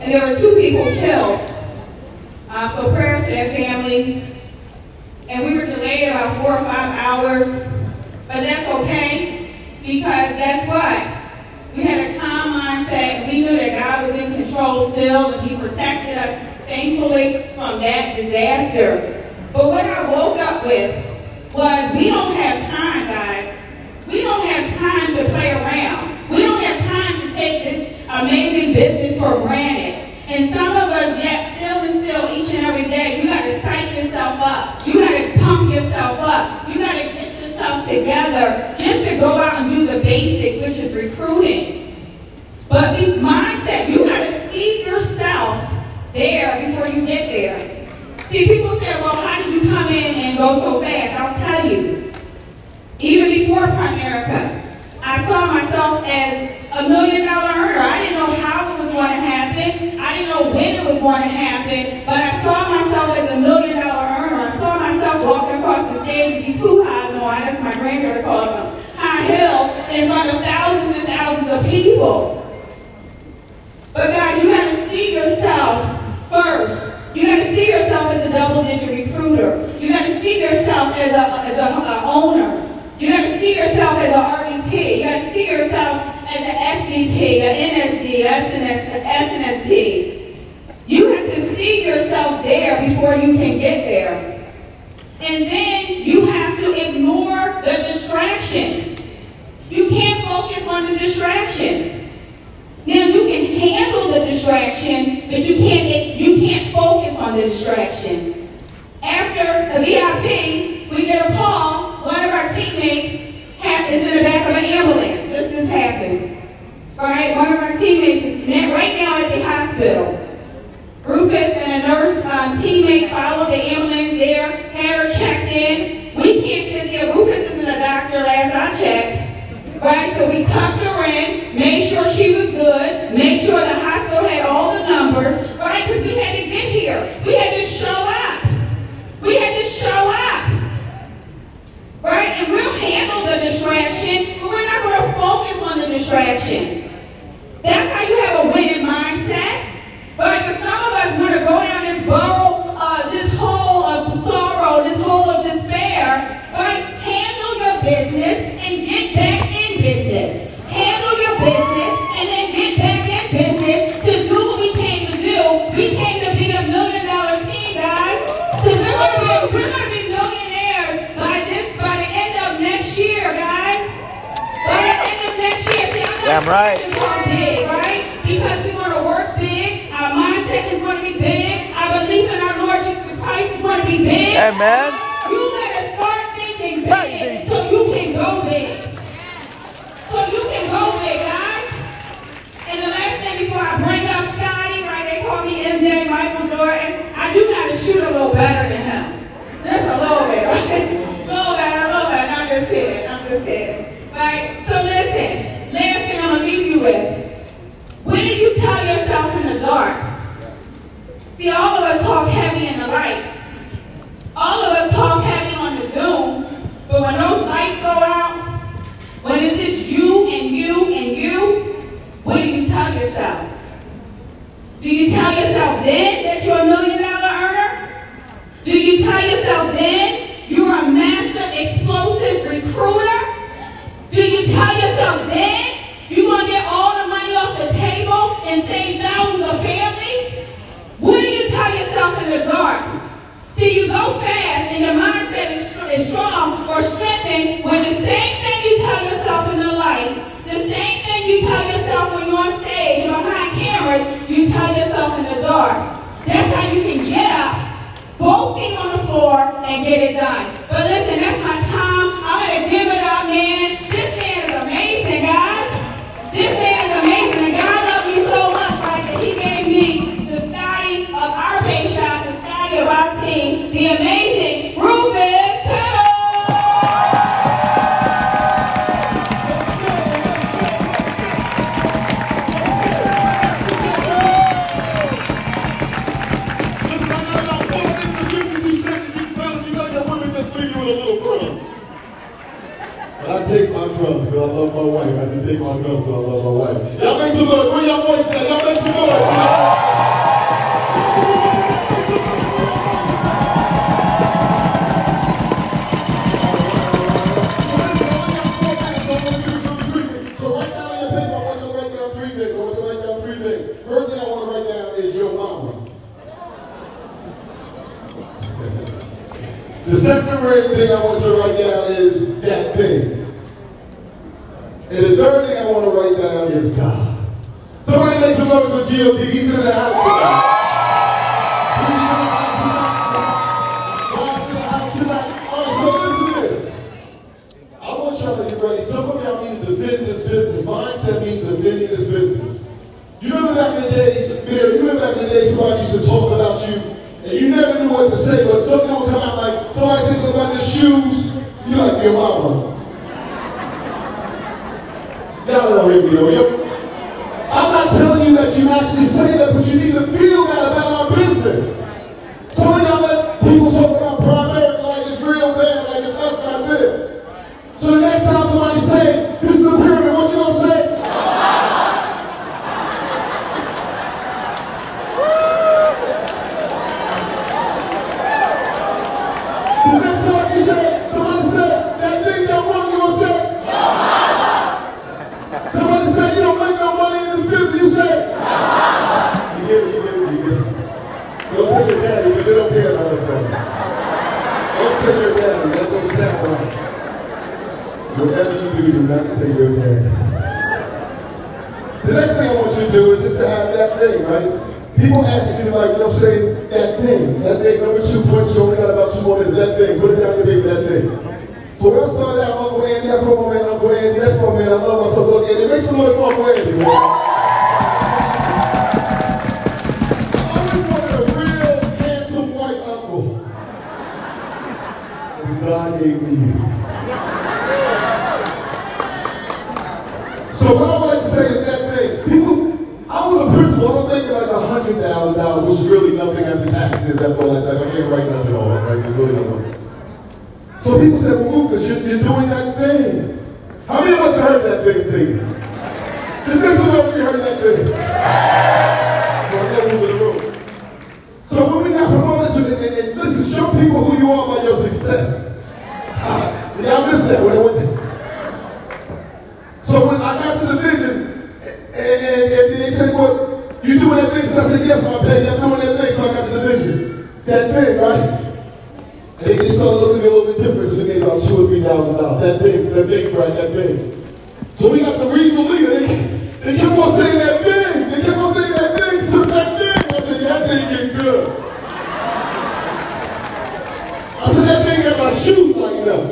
And there were 2 people killed. So prayers to their family. And we were delayed about 4 or 5 hours. But that's okay, because guess what? We had a calm mindset. We knew that God was in control still, and he protected us, thankfully, from that disaster. But what I woke up with was, we don't have time, guys. We don't have time to play around. We don't have time to take this amazing business for granted. And some of us yet still each and every day, you got to psych yourself up. You got to pump yourself up. You got to get yourself together just to go out and do the basics, which is recruiting. But be mindset, you got to see yourself there before you get there. See, people say, well, how did you come in and go so fast? I'll tell you. Even before Primerica, I saw myself as a million-dollar earner. I didn't know how it was going to happen. I didn't know when it was going to happen, but I saw myself as a million-dollar earner. I saw myself walking across the stage with these hoo-ha's on, that's my granddaughter calls them, high heels, in front of thousands and thousands of people. But guys, you have to see yourself first. You got to see yourself as a double-digit recruiter. You got to see yourself as a owner. You got to see yourself as an RDP. You got to see yourself as an SVP, an NSD, SNSD. You have to see yourself there before you can get there. And then you have to ignore the distractions. You can't focus on the distractions. Now you can handle the distraction, but you can't focus on the distraction. After the VIP, we get a call. One of our teammates is in the back of an ambulance. Just this happened. All right, one of our teammates is right now at the hospital. Rufus and a nurse teammate followed the ambulance there, had her checked in. We can't sit there. Rufus isn't a doctor, last I checked. Right, so we tucked her in, made sure she was good, made sure the hospital had all the numbers, right, because we had to get here. We had to show up. We had to show up. Right, and we'll handle the distraction, but we're not going to focus on the distraction. That's how you have a winning mindset. Right, but some of us want to go down this burrow, this hole of sorrow, this hole of despair. Right, handle your business and get back business. Handle your business and then get back in business to do what we came to do. We came to be a million-dollar team, guys. Because we're going to be millionaires by the end of next year, guys. By the end of next year. See, I'm not damn right. Big, right? Because we want to work big. Our mindset is going to be big. Our belief in our Lord Jesus Christ is going to be big. Amen. You better start thinking big so you can go big. So you can go there, guys. And the last thing before I bring up Scotty, right, they call me MJ, Michael Jordan. I do got to shoot a little better than him. Just a little bit, right? A little bit. I'm just kidding. Right? So listen, last thing I'm going to leave you with. When do you tell yourself in the dark? See, all of us talk heavy in the light. All of us talk heavy on the Zoom. But when those lights go out, when it's just you and you and you, what do you tell yourself? Do you tell yourself then that you're a million-dollar earner? Do you tell yourself then you're a massive, explosive recruiter? Do you tell yourself then you're going to get all the money off the table and save thousands of families? What do you tell yourself in the dark? See, you go fast and your mindset is strong or strengthened when the same thing you tell yourself in the light, the same thing you tell yourself when you're on stage, behind cameras, you tell yourself in the dark. That's how you can get up, both feet on the floor, and get it done. But listen, that's my time. I'm going to give it up, man. This man is amazing, guys. This man is amazing. God loves me so much, right, that he gave me the Scotty of our base shop, the Scotty of our team, the amazing Rufus. I love my wife. I just take my girls because I love my wife. Y'all make some noise. Bring y'all voice down. Y'all make some noise. second thing I want you to write down is that thing. And the third thing I want to write down is God. Somebody make some noise for GOP. He's in the house tonight. God's in the house tonight. All right, so listen to this. I want y'all to get ready. Some of y'all need to defend this business. Mindset means defending this business. You remember back in the days, Mary, you remember back in the days somebody used to talk about you, and you never knew what to say, but something would come out like, somebody says something about your shoes, you're like, your mama. Y'all don't hear me, though, yo. I'm not telling you that you actually say that, but you need to feel that about our business. Some of y'all let people talk about Primerica like it's real bad, like it's us not there. So the next time somebody say, this is a pyramid, what you gonna say? Whatever you do not say your name. The next thing I want you to do is just to have that thing, right? People ask you, like, you know, say that thing. That thing, number 2 points, you only got about 2 more is that thing. Put it down today for that thing. So when I started out, Uncle Andy, I call my man Uncle Andy. That's my man. I love myself, Uncle Andy. Make some noise for Uncle Andy, man. I always wanted a real, handsome white uncle. And God gave me you. So what I would like to say is that thing. People, I was a principal, I was making like $100,000, which is really nothing. I just acted that all that time. I can't write nothing on it, right? It's really nothing. So people said, well, Rufus, you're doing that thing. How many of us have heard that thing sing? Just make some of you heard that thing. So when we got promoted to it, and listen, show people who you are by your success. Yeah, I missed that when I went there. So when I got to the vision, and they said, well, you doing that thing? So I said, yes, my baby, I'm doing that thing. So I got to the vision. That thing, right? And they just started looking at me a little bit different. They made about $2,000 or $3,000. That big, right? That big. So we got the regional leader. They kept on saying that thing. They kept on saying that thing. So that thing. I said, yeah, that thing getting good. I said, that thing got my shoes like that.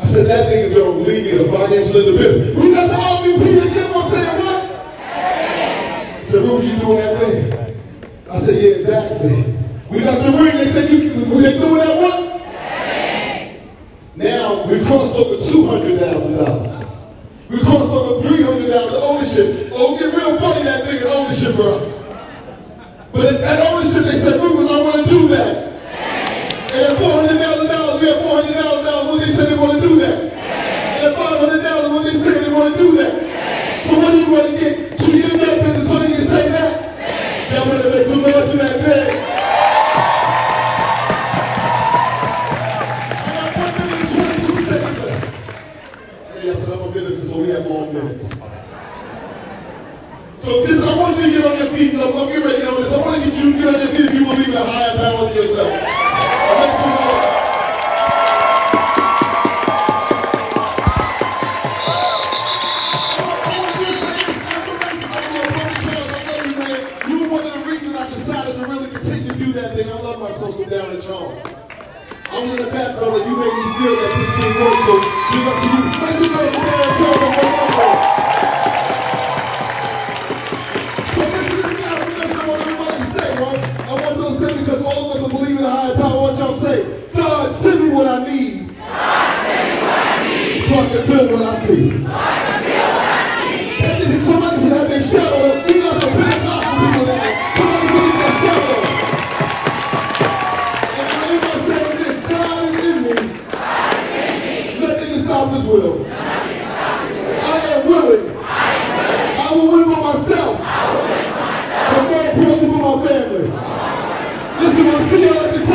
I said, that thing is going to lead me to financial independence. We got the RDP again. I'm saying what? I said, Rufus, you doing that thing? I said, yeah, exactly. We got the ring. They said, they doing that what? Now, we crossed over $200,000. We crossed over $300,000 ownership. Oh, get real funny that thing, ownership, bro. But at ownership, they said, Rufus, I want to do that. And at $400,000, we have $400,000 when they said they want to do that. And at $500,000 when they said they want to do that. So what do you want to get? So you're in that business, so you can say that? Y'all better make some noise in that bed. I got 1 minute and 22 seconds left. Hey, I said I'm a business, so we have more minutes. So this, I want you to get on your feet. I'm getting ready to know this. I want to get you to get on your feet if you believe in a higher power than yourself. I was in the back, brother. You made me feel that this thing works, so give up to you. Let's go to the air show. So this is the guy that's what everybody say, right? I want y'all to say, because all of us who believe in a higher power, what y'all say? God, send me what I need. God, send me what I need. So I can build what I see. So I can build what I see. That's it. Somebody should have their shadow. You got some big gospel people now. Somebody should have their shadow. Will. I am willing. I will win for myself. I will win for myself. But more importantly for my family. Listen, when I see y'all at the time.